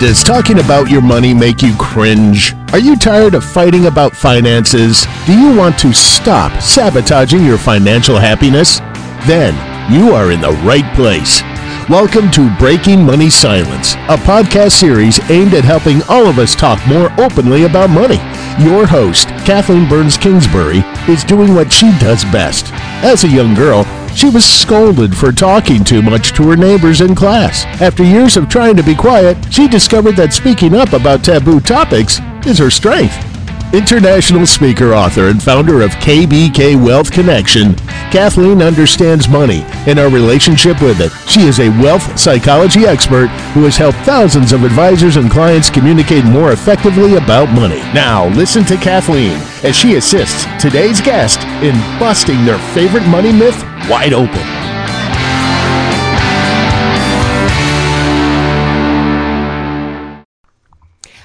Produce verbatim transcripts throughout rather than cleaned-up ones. Does talking about your money make you cringe? Are you tired of fighting about finances? Do you want to stop sabotaging your financial happiness? Then you are in the right place. Welcome to Breaking Money Silence, a podcast series aimed at helping all of us talk more openly about money. Your host, Kathleen Burns Kingsbury, is doing what she does best. As a young girl, she was scolded for talking too much to her neighbors in class. After years of trying to be quiet, she discovered that speaking up about taboo topics is her strength. International speaker, author, and founder of K B K Wealth Connection, Kathleen understands money and our relationship with it. She is a wealth psychology expert who has helped thousands of advisors and clients communicate more effectively about money. Now, listen to Kathleen as she assists today's guest in busting their favorite money myth wide open.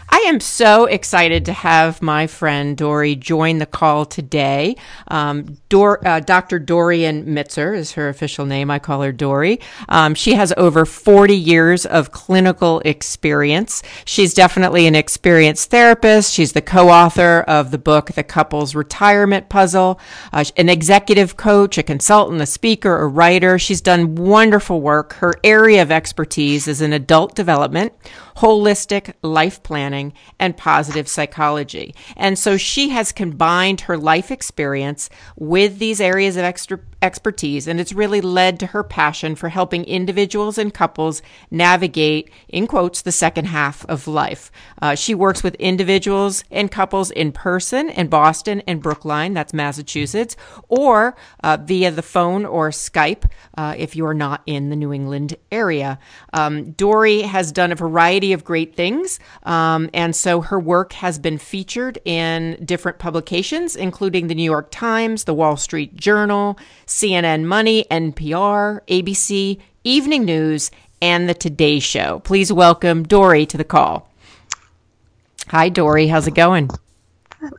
I am so excited to have my friend Dori join the call today. Um, Dor, uh, Doctor Dorian Mitzer is her official name. I call her Dori. Um, she has over forty years of clinical experience. She's definitely an experienced therapist. She's the co-author of the book, The Couple's Retirement Puzzle, uh, an executive coach, a consultant, a speaker, a writer. She's done wonderful work. Her area of expertise is in adult development, holistic life planning, and positive psychology. And so she has combined her life experience with these areas of extra expertise, and it's really led to her passion for helping individuals and couples navigate, in quotes, the second half of life. Uh, she works with individuals and couples in person in Boston and Brookline, that's Massachusetts, or uh, via the phone or Skype uh, if you are not in the New England area. Um, Dori has done a variety of great things, um, and so her work has been featured in different publications, including the New York Times, the Wall Street Journal, C N N Money, N P R, A B C, Evening News, and the Today Show. Please welcome Dori to the call. Hi, Dori. How's it going?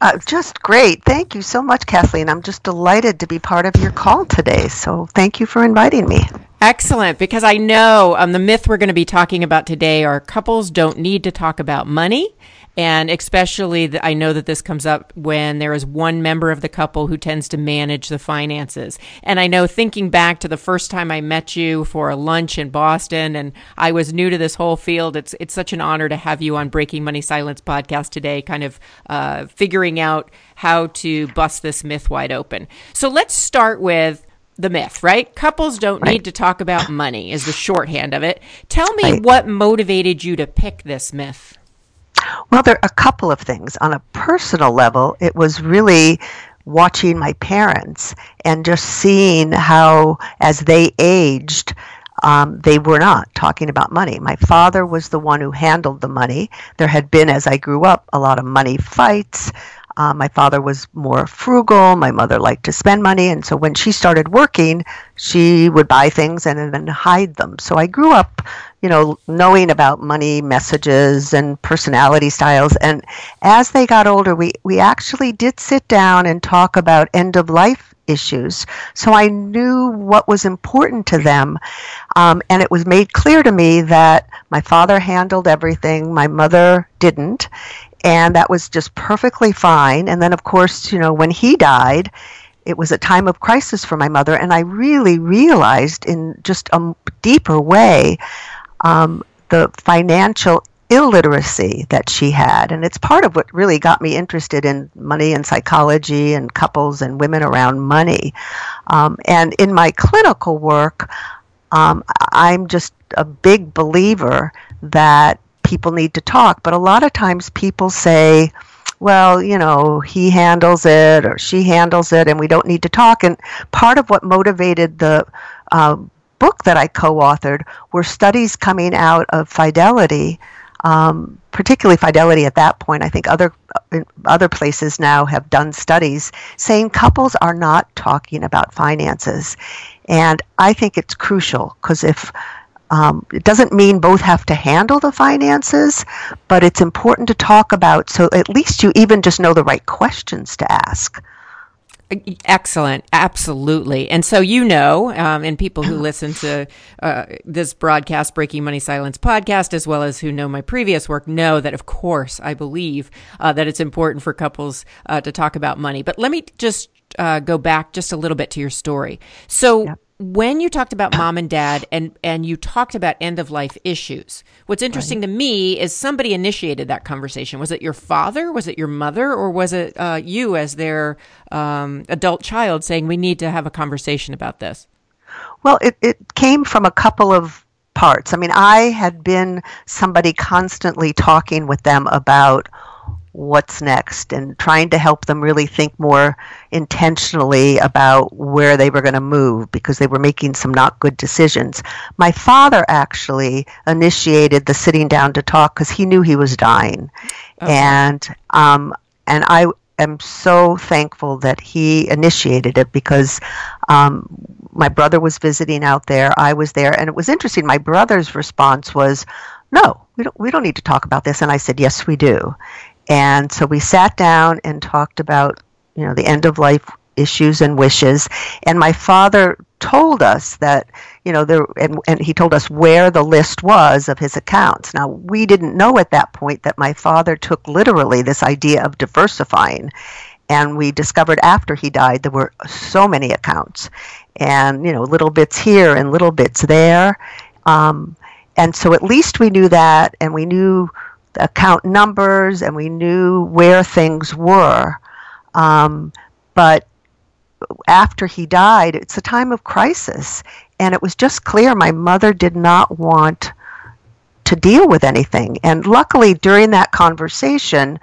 Uh, just great. Thank you so much, Kathleen. I'm just delighted to be part of your call today. So thank you for inviting me. Excellent, because I know um, the myth we're going to be talking about today are couples don't need to talk about money. And especially, the, I know that this comes up when there is one member of the couple who tends to manage the finances. And I know, thinking back to the first time I met you for a lunch in Boston, and I was new to this whole field, it's it's such an honor to have you on Breaking Money Silence podcast today, kind of uh, figuring out how to bust this myth wide open. So let's start with the myth, right? Couples don't right. need to talk about money is the shorthand of it. Tell me right. what motivated you to pick this myth. Well, there are a couple of things. On a personal level, it was really watching my parents and just seeing how, as they aged, um, they were not talking about money. My father was the one who handled the money. There had been, as I grew up, a lot of money fights. Uh, my father was more frugal. My mother liked to spend money. And so when she started working, she would buy things and then hide them. So I grew up, you know, knowing about money messages and personality styles. And as they got older, we, we actually did sit down and talk about end-of-life issues. So I knew what was important to them. Um, and it was made clear to me that my father handled everything. My mother didn't. And that was just perfectly fine. And then, of course, you know, when he died, it was a time of crisis for my mother. And I really realized in just a deeper way um, the financial illiteracy that she had. And it's part of what really got me interested in money and psychology and couples and women around money. Um, and in my clinical work, um, I'm just a big believer that people need to talk, but a lot of times people say, well, you know, he handles it or she handles it and we don't need to talk. And part of what motivated the uh, book that I co-authored were studies coming out of Fidelity, um, particularly Fidelity at that point. I think other other places now have done studies saying couples are not talking about finances. And I think it's crucial because if Um, it doesn't mean both have to handle the finances, but it's important to talk about so at least you even just know the right questions to ask. Excellent. Absolutely. And so, you know, um, and people who listen to uh, this broadcast, Breaking Money Silence podcast, as well as who know my previous work, know that, of course, I believe uh, that it's important for couples uh, to talk about money. But let me just uh, go back just a little bit to your story. So yeah. When you talked about mom and dad and, and you talked about end-of-life issues, what's interesting right. to me is somebody initiated that conversation. Was it your father? Was it your mother? Or was it uh, you as their um, adult child saying, we need to have a conversation about this? Well, it, it came from a couple of parts. I mean, I had been somebody constantly talking with them about what's next and trying to help them really think more intentionally about where they were going to move because they were making some not good decisions. My father actually initiated the sitting down to talk because he knew he was dying. Okay. And um, and I am so thankful that he initiated it because um, my brother was visiting out there. I was there. And it was interesting. My brother's response was, no, we don't, we don't need to talk about this. And I said, yes, we do. And so we sat down and talked about, you know, the end-of-life issues and wishes. And my father told us that, you know, there, and, and he told us where the list was of his accounts. Now, we didn't know at that point that my father took literally this idea of diversifying. And we discovered after he died there were so many accounts. And, you know, little bits here and little bits there. Um, and so at least we knew that, and we knew account numbers, and we knew where things were. Um, but after he died, it's a time of crisis. And it was just clear my mother did not want to deal with anything. And luckily, during that conversation,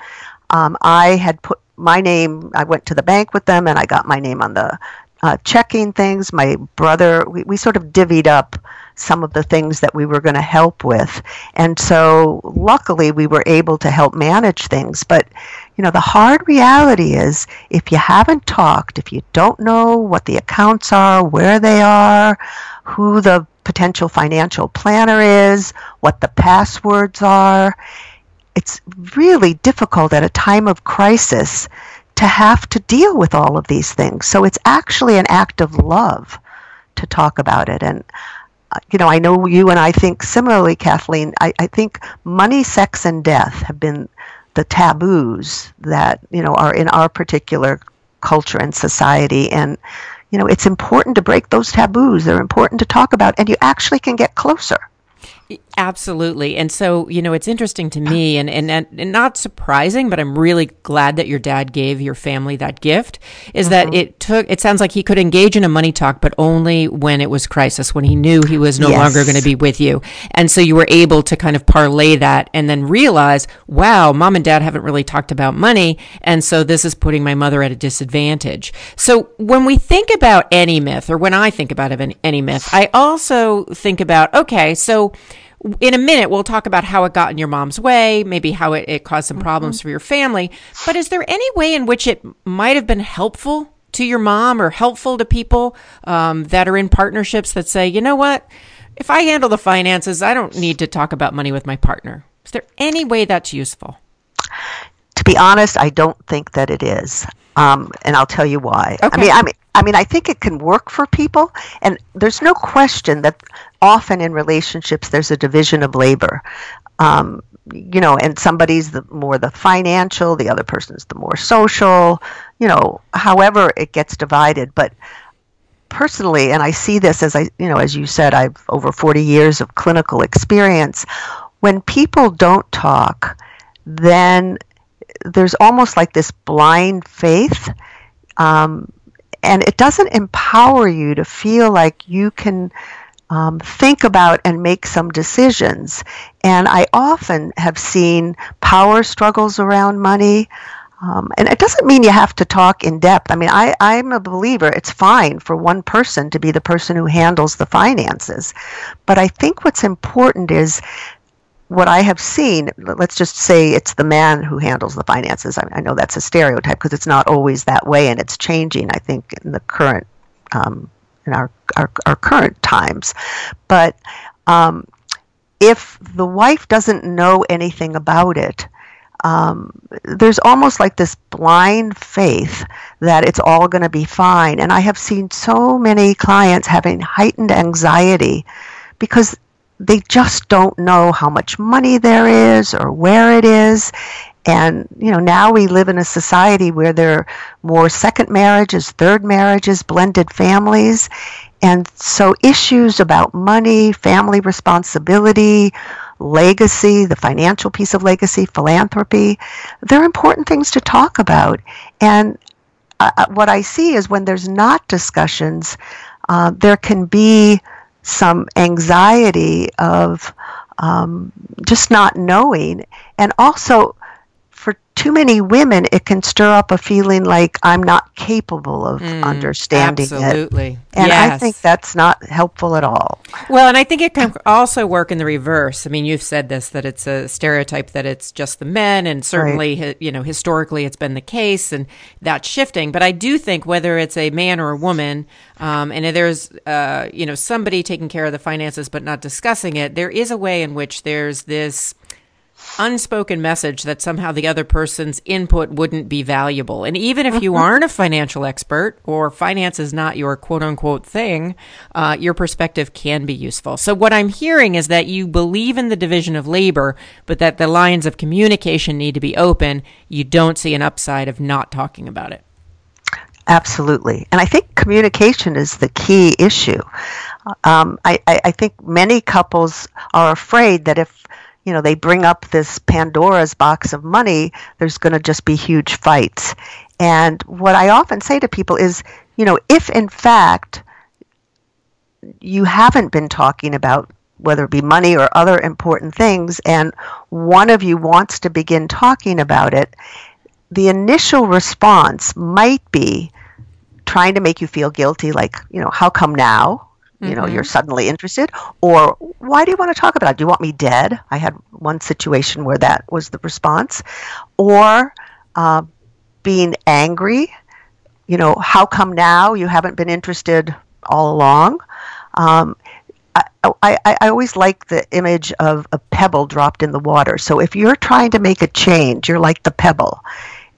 um, I had put my name, I went to the bank with them, and I got my name on the uh, checking things. My brother, we, we sort of divvied up some of the things that we were going to help with. And so luckily we were able to help manage things. But, you know, the hard reality is if you haven't talked, if you don't know what the accounts are, where they are, who the potential financial planner is, what the passwords are, it's really difficult at a time of crisis to have to deal with all of these things. So it's actually an act of love to talk about it. And you know, I know you and I think similarly, Kathleen. I, I think money, sex, and death have been the taboos that, you know, are in our particular culture and society. And, you know, it's important to break those taboos. They're important to talk about, and you actually can get closer. Absolutely. And so, you know, it's interesting to me and, and, and not surprising, but I'm really glad that your dad gave your family that gift is mm-hmm. that it took, it sounds like he could engage in a money talk, but only when it was crisis, when he knew he was no yes. longer going to be with you. And so you were able to kind of parlay that and then realize, wow, mom and dad haven't really talked about money. And so this is putting my mother at a disadvantage. So when we think about any myth, or when I think about any myth, I also think about, okay, so in a minute, we'll talk about how it got in your mom's way, maybe how it, it caused some problems mm-hmm. for your family. But is there any way in which it might have been helpful to your mom or helpful to people um, that are in partnerships that say, you know what, if I handle the finances, I don't need to talk about money with my partner? Is there any way that's useful? To be honest, I don't think that it is. Um, and I'll tell you why. Okay. I mean, I mean, I mean, I think it can work for people. And there's no question that often in relationships, there's a division of labor, um, you know, and somebody's the more the financial, the other person's the more social, you know, however it gets divided. But personally, and I see this as I, you know, as you said, I've over forty years of clinical experience. When people don't talk, then there's almost like this blind faith, um, and it doesn't empower you to feel like you can um, think about and make some decisions. And I often have seen power struggles around money, um, and it doesn't mean you have to talk in depth. I mean, I, I'm a believer it's fine for one person to be the person who handles the finances, but I think what's important is what I have seen, let's just say it's the man who handles the finances. I, I know that's a stereotype because it's not always that way, and it's changing, I think, in the current, um, in our, our our current times. But um, if the wife doesn't know anything about it, um, there's almost like this blind faith that it's all going to be fine. And I have seen so many clients having heightened anxiety because they just don't know how much money there is or where it is. And, you know, now we live in a society where there are more second marriages, third marriages, blended families. And so issues about money, family responsibility, legacy, the financial piece of legacy, philanthropy, they're important things to talk about. And uh, what I see is when there's not discussions, uh, there can be some anxiety of um, just not knowing. And also, for too many women, it can stir up a feeling like I'm not capable of mm, understanding absolutely. It. And yes. I think that's not helpful at all. Well, and I think it can also work in the reverse. I mean, you've said this, that it's a stereotype that it's just the men, and certainly, right. you know, historically it's been the case, and that's shifting. But I do think whether it's a man or a woman, um, and there's, uh, you know, somebody taking care of the finances but not discussing it, there is a way in which there's this unspoken message that somehow the other person's input wouldn't be valuable. And even if you aren't a financial expert or finance is not your quote unquote thing, uh, your perspective can be useful. So what I'm hearing is that you believe in the division of labor, but that the lines of communication need to be open. You don't see an upside of not talking about it. Absolutely. And I think communication is the key issue. Um, I, I, I think many couples are afraid that if you know, they bring up this Pandora's box of money, there's going to just be huge fights. And what I often say to people is, you know, if in fact you haven't been talking about whether it be money or other important things, and one of you wants to begin talking about it, the initial response might be trying to make you feel guilty, like, you know, how come now? You know, mm-hmm. you're suddenly interested, or why do you want to talk about it? Do you want me dead? I had one situation where that was the response, or uh, being angry. You know, how come now? You haven't been interested all along. Um, I, I, I always like the image of a pebble dropped in the water. So if you're trying to make a change, you're like the pebble,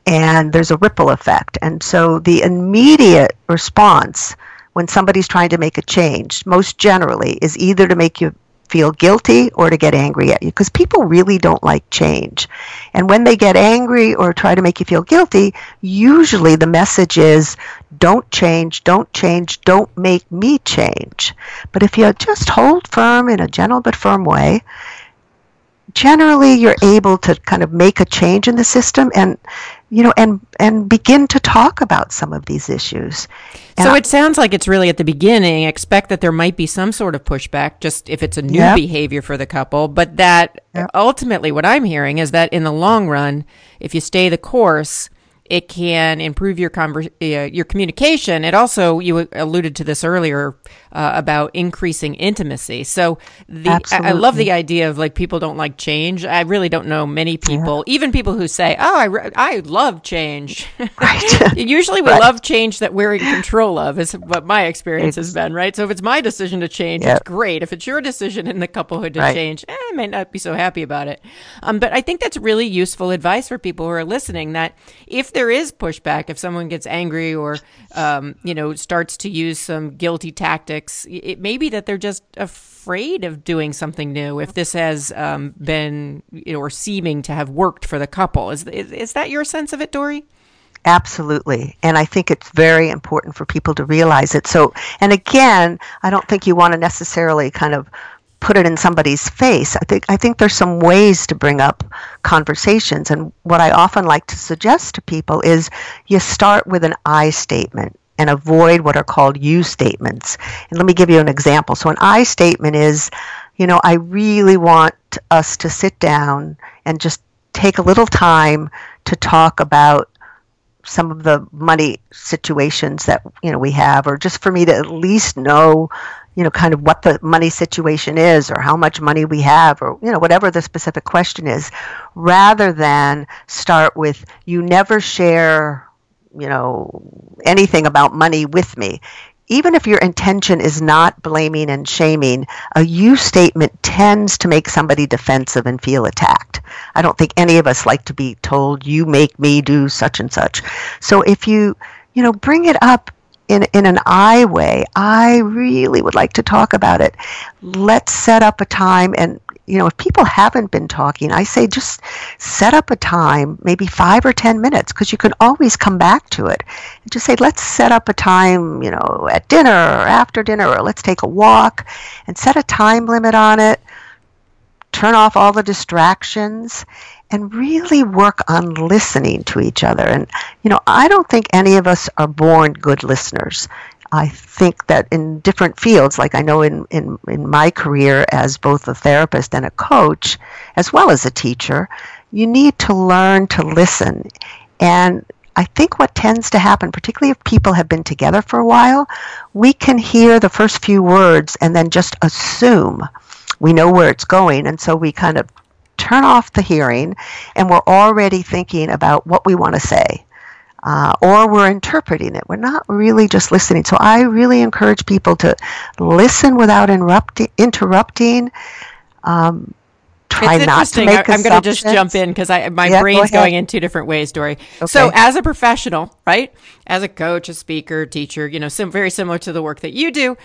and there's a ripple effect. And so the immediate response when somebody's trying to make a change, most generally, is either to make you feel guilty or to get angry at you, because people really don't like change. And when they get angry or try to make you feel guilty, usually the message is, don't change, don't change, don't make me change. But if you just hold firm in a gentle but firm way, generally you're able to kind of make a change in the system and you know and and begin to talk about some of these issues. And so it sounds like it's really at the beginning, expect that there might be some sort of pushback just if it's a new yep. behavior for the couple, but that yep. ultimately what I'm hearing is that in the long run, if you stay the course, it can improve your conver- uh, your communication. It also, you alluded to this earlier uh, about increasing intimacy. So the, I, I love the idea of like people don't like change. I really don't know many people, yeah. even people who say, oh, I, re- I love change. Right. Usually we right. love change that we're in control of is what my experience it's, has been, right? So if it's my decision to change, yeah. it's great. If it's your decision in the couplehood to right. change, eh, I may not be so happy about it. Um, but I think that's really useful advice for people who are listening, that if there is pushback, if someone gets angry or um, you know, starts to use some guilty tactics, it may be that they're just afraid of doing something new if this has um, been, you know, or seeming to have worked for the couple. Is, is is that your sense of it, Dori? Absolutely. And I think it's very important for people to realize it. So, and again, I don't think you want to necessarily kind of put it in somebody's face. I think I think there's some ways to bring up conversations. And what I often like to suggest to people is you start with an I statement and avoid what are called you statements. And let me give you an example. So an I statement is, you know, I really want us to sit down and just take a little time to talk about some of the money situations that, you know, we have, or just for me to at least know, you know, kind of what the money situation is or how much money we have or, you know, whatever the specific question is, rather than start with, you never share, you know, anything about money with me. Even if your intention is not blaming and shaming, a you statement tends to make somebody defensive and feel attacked. I don't think any of us like to be told, you make me do such and such. So if you, you know, bring it up in, in an I way, I really would like to talk about it. Let's set up a time. And, you know, if people haven't been talking, I say just set up a time, maybe five or ten minutes, because you can always come back to it. And just say, let's set up a time, you know, at dinner or after dinner, or let's take a walk, and set a time limit on it. Turn off all the distractions and really work on listening to each other. And, you know, I don't think any of us are born good listeners. I think that in different fields, like I know in, in, in my career as both a therapist and a coach, as well as a teacher, you need to learn to listen. And I think what tends to happen, particularly if people have been together for a while, we can hear the first few words and then just assume we know where it's going, and so we kind of turn off the hearing, and we're already thinking about what we want to say, uh, or we're interpreting it. We're not really just listening. So I really encourage people to listen without interrupti- interrupting. Um, try it's not to make I, I'm going to just jump in because I my yeah, brain's go going in two different ways, Dori. Okay. So as a professional, right, as a coach, a speaker, teacher, you know, some very similar to the work that you do,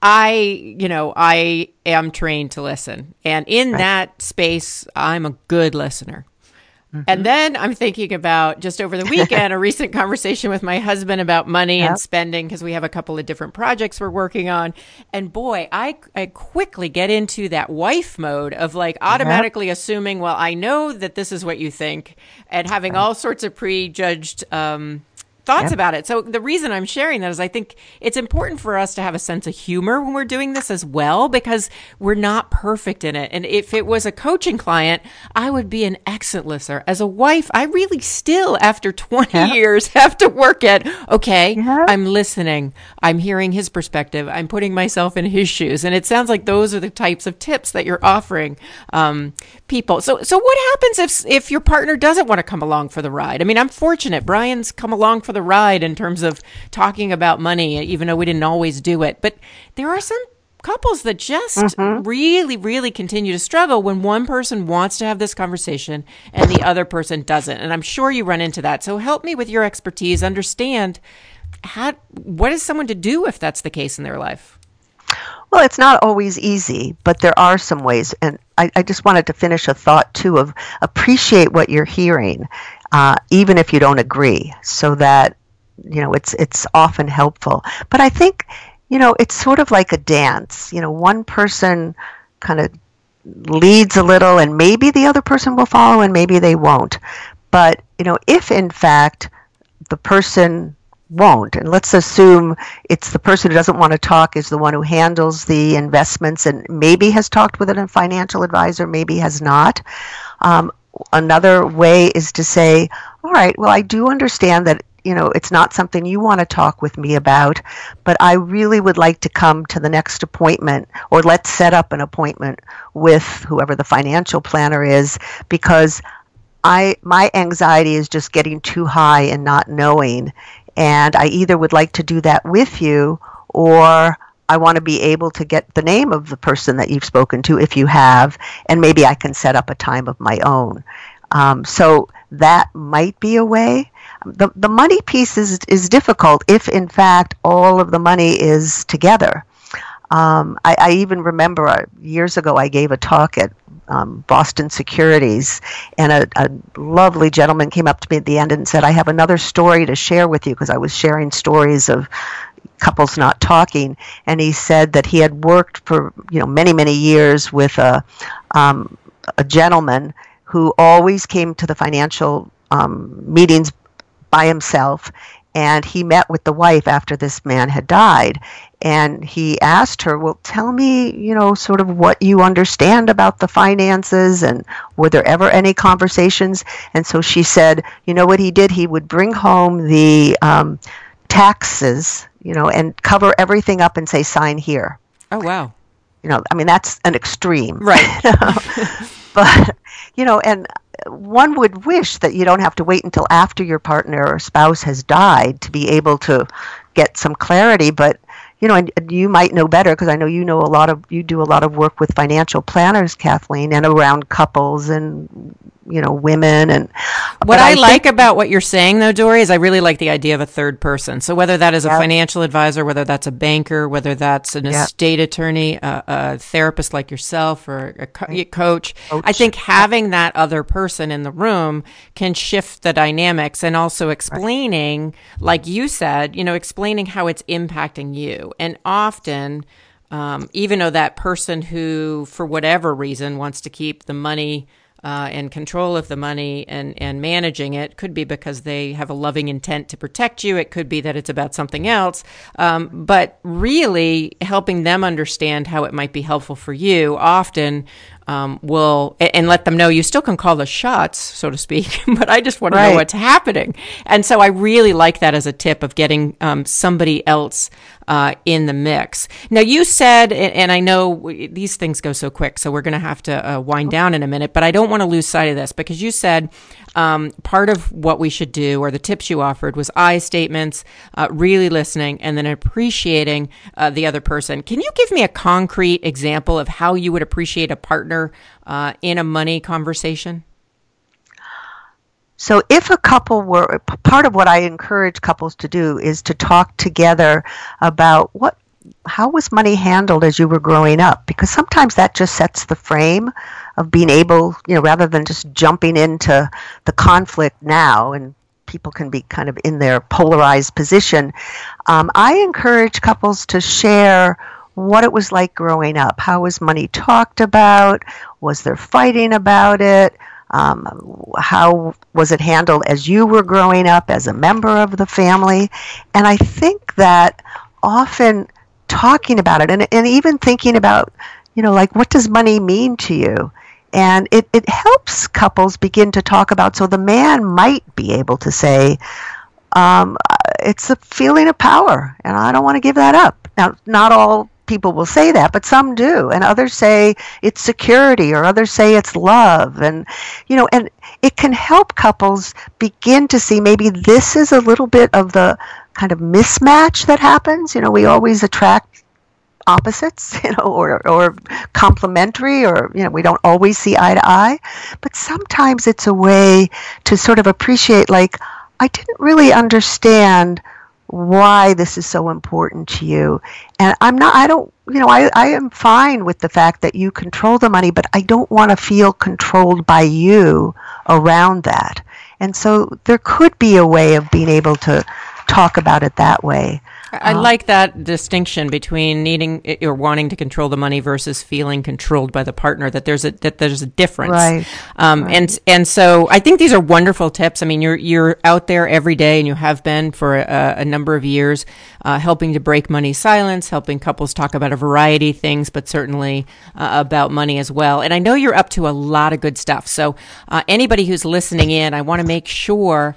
I, you know, I am trained to listen. And in right. that space, I'm a good listener. Mm-hmm. And then I'm thinking about just over the weekend, a recent conversation with my husband about money yep. and spending, because we have a couple of different projects we're working on. And boy, I, I quickly get into that wife mode of like automatically yep. assuming, well, I know that this is what you think, and having all sorts of prejudged um, thoughts yep. about it. So the reason I'm sharing that is I think it's important for us to have a sense of humor when we're doing this as well, because we're not perfect in it. And if it was a coaching client, I would be an excellent listener. As a wife, I really still, after twenty yep. years, have to work at, okay, yep. I'm listening. I'm hearing his perspective. I'm putting myself in his shoes. And it sounds like those are the types of tips that you're offering um, people. So so what happens if if your partner doesn't want to come along for the ride? I mean, I'm fortunate. Brian's come along for the ride in terms of talking about money, even though we didn't always do it. But there are some couples that just mm-hmm. really, really continue to struggle when one person wants to have this conversation and the other person doesn't. And I'm sure you run into that. So help me with your expertise understand how, what is someone to do if that's the case in their life? Well, it's not always easy, but there are some ways. And I, I just wanted to finish a thought, too, of appreciate what you're hearing, uh, even if you don't agree, so that, you know, it's it's often helpful. But I think, you know, it's sort of like a dance. You know, one person kind of leads a little, and maybe the other person will follow, and maybe they won't. But, you know, if, in fact, the person won't. And let's assume it's the person who doesn't want to talk is the one who handles the investments and maybe has talked with a financial advisor, maybe has not. Um, another way is to say, all right, well, I do understand that, you know, it's not something you want to talk with me about, but I really would like to come to the next appointment, or let's set up an appointment with whoever the financial planner is, because I my anxiety is just getting too high and not knowing. And I either would like to do that with you, or I want to be able to get the name of the person that you've spoken to, if you have, and maybe I can set up a time of my own. Um, so that might be a way. The the money piece is, is difficult if, in fact, all of the money is together. Um, I, I even remember uh, years ago I gave a talk at Um, Boston Securities, and a, a lovely gentleman came up to me at the end and said, I have another story to share with you, because I was sharing stories of couples not talking. And he said that he had worked for, you know, many, many years with a, um, a gentleman who always came to the financial um, meetings by himself. And he met with the wife after this man had died. And he asked her, well, tell me, you know, sort of what you understand about the finances, and were there ever any conversations? And so she said, you know what he did? He would bring home the um, taxes, you know, and cover everything up and say, sign here. Oh, wow. You know, I mean, that's an extreme. Right. You know? But, you know, and one would wish that you don't have to wait until after your partner or spouse has died to be able to get some clarity. But, you know, and you might know better because I know you know a lot of, you do a lot of work with financial planners, Kathleen, and around couples and, you know, women. And what I, I like think, about what you're saying, though, Dori, is I really like the idea of a third person. So whether that is yeah. a financial advisor, whether that's a banker, whether that's an yeah. estate attorney, a, a therapist like yourself, or a, co- a coach, coach, I think having yeah. that other person in the room can shift the dynamics, and also explaining, right. like you said, you know, explaining how it's impacting you. And often, um, even though that person who, for whatever reason, wants to keep the money Uh, and control of the money and, and managing it, could be because they have a loving intent to protect you. It could be that it's about something else. Um, but really helping them understand how it might be helpful for you often um, will, and let them know you still can call the shots, so to speak, but I just want to right. know what's happening. And so I really like that as a tip of getting um, somebody else Uh, in the mix. Now, you said, and, and I know w- these things go so quick, so we're going to have to uh, wind down in a minute, but I don't want to lose sight of this, because you said um, part of what we should do, or the tips you offered, was I statements, uh, really listening, and then appreciating uh, the other person. Can you give me a concrete example of how you would appreciate a partner uh, in a money conversation? So if a couple were, part of what I encourage couples to do is to talk together about what, how was money handled as you were growing up? Because sometimes that just sets the frame of being able, you know, rather than just jumping into the conflict now, and people can be kind of in their polarized position. Um, I encourage couples to share what it was like growing up. How was money talked about? Was there fighting about it? Um, how was it handled as you were growing up as a member of the family? And I think that often talking about it, and, and even thinking about, you know, like, what does money mean to you? And it, it helps couples begin to talk about, so the man might be able to say, um, it's a feeling of power, and I don't want to give that up. Now, not all people will say that, but some do, and others say it's security, or others say it's love, and you know, and it can help couples begin to see maybe this is a little bit of the kind of mismatch that happens. You know, we always attract opposites, you know, or or complementary, or you know, we don't always see eye to eye, but sometimes it's a way to sort of appreciate, like, I didn't really understand why this is so important to you. And I'm not, I don't, you know, I, I am fine with the fact that you control the money, but I don't want to feel controlled by you around that. And so there could be a way of being able to talk about it that way. I like that distinction between needing or wanting to control the money versus feeling controlled by the partner, that there's a, that there's a difference. Right. Um, right. And, and so I think these are wonderful tips. I mean, you're, you're out there every day, and you have been for a, a number of years, uh, helping to break money silence, helping couples talk about a variety of things, but certainly uh, about money as well. And I know you're up to a lot of good stuff. So uh, anybody who's listening in, I want to make sure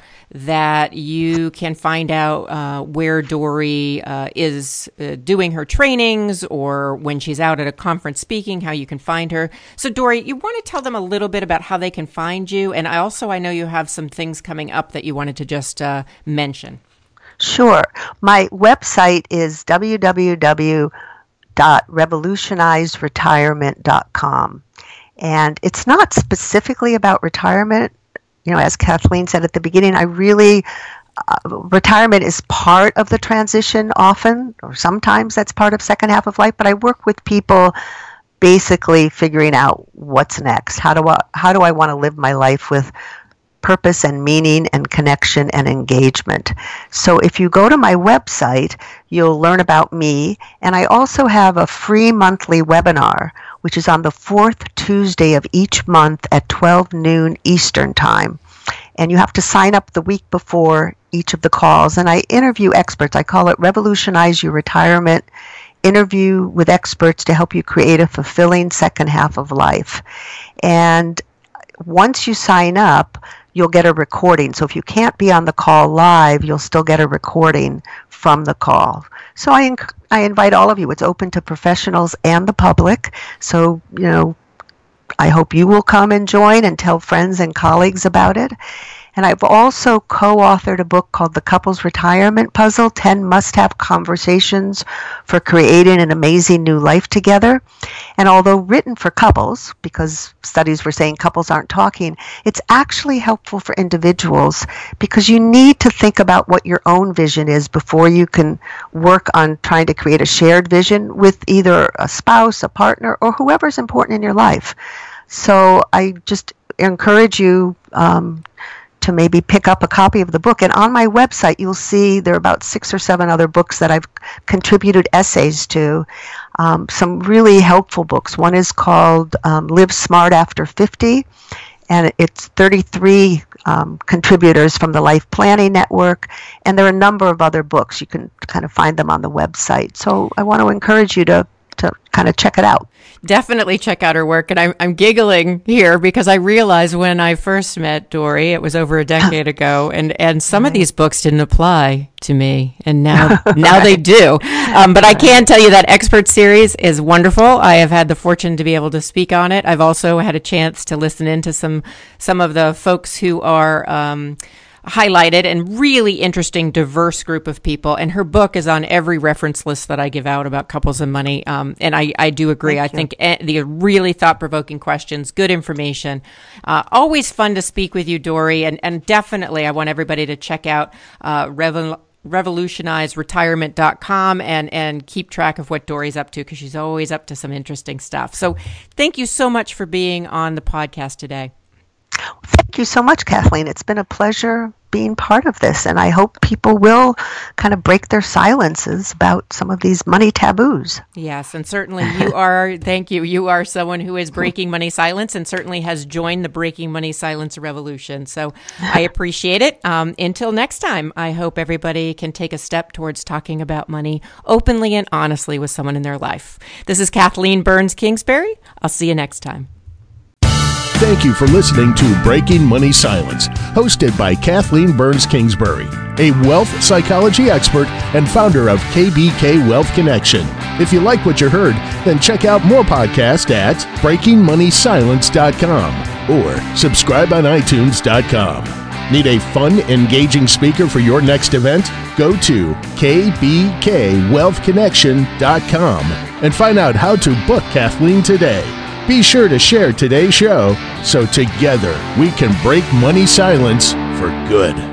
that you can find out uh, where Dori uh, is uh, doing her trainings, or when she's out at a conference speaking, how you can find her. So Dori, you want to tell them a little bit about how they can find you? And I also, I know you have some things coming up that you wanted to just uh, mention. Sure. My website is w w w dot revolutionized retirement dot com. And it's not specifically about retirement. You know, as Kathleen said at the beginning, I really, uh, retirement is part of the transition often, or sometimes that's part of second half of life, but I work with people basically figuring out what's next. How do I, how do I want to live my life with purpose and meaning and connection and engagement? So if you go to my website, you'll learn about me. And I also have a free monthly webinar, which is on the fourth Tuesday of each month at twelve noon Eastern Time. And you have to sign up the week before each of the calls. And I interview experts. I call it Revolutionize Your Retirement, interview with experts to help you create a fulfilling second half of life. And once you sign up, you'll get a recording. So if you can't be on the call live, you'll still get a recording from the call. So I inc- I invite all of you. It's open to professionals and the public. So, you know, I hope you will come and join and tell friends and colleagues about it. And I've also co-authored a book called The Couple's Retirement Puzzle, ten Must-Have Conversations for Creating an Amazing New Life Together. And although written for couples, because studies were saying couples aren't talking, it's actually helpful for individuals because you need to think about what your own vision is before you can work on trying to create a shared vision with either a spouse, a partner, or whoever's important in your life. So I just encourage you um, to maybe pick up a copy of the book. And on my website, you'll see there are about six or seven other books that I've contributed essays to, um, some really helpful books. One is called um, Live Smart After fifty, and it's thirty-three um, contributors from the Life Planning Network. And there are a number of other books. You can kind of find them on the website. So I want to encourage you to to kind of check it out. Definitely check out her work. And I'm, I'm giggling here because I realized when I first met Dori, it was over a decade ago, and, and some right. of these books didn't apply to me. And now now right. they do. Um, but right. I can tell you that expert series is wonderful. I have had the fortune to be able to speak on it. I've also had a chance to listen into some, some of the folks who are um, highlighted, and really interesting, diverse group of people. And her book is on every reference list that I give out about couples and money. Um, and I, I do agree. Thank I you. think the really thought-provoking questions, good information. Uh, always fun to speak with you, Dori. And, and definitely, I want everybody to check out uh, Revel- revolutionize retirement dot com and, and keep track of what Dori's up to, because she's always up to some interesting stuff. So thank you so much for being on the podcast today. Thank you so much, Kathleen. It's been a pleasure being part of this, and I hope people will kind of break their silences about some of these money taboos. Yes, and certainly you are, thank you, you are someone who is breaking money silence and certainly has joined the breaking money silence revolution. So I appreciate it. Um, until next time, I hope everybody can take a step towards talking about money openly and honestly with someone in their life. This is Kathleen Burns Kingsbury. I'll see you next time. Thank you for listening to Breaking Money Silence, hosted by Kathleen Burns Kingsbury, a wealth psychology expert and founder of K B K Wealth Connection. If you like what you heard, then check out more podcasts at breaking money silence dot com or subscribe on i tunes dot com. Need a fun, engaging speaker for your next event? Go to k b k wealth connection dot com and find out how to book Kathleen today. Be sure to share today's show so together we can break money silence for good.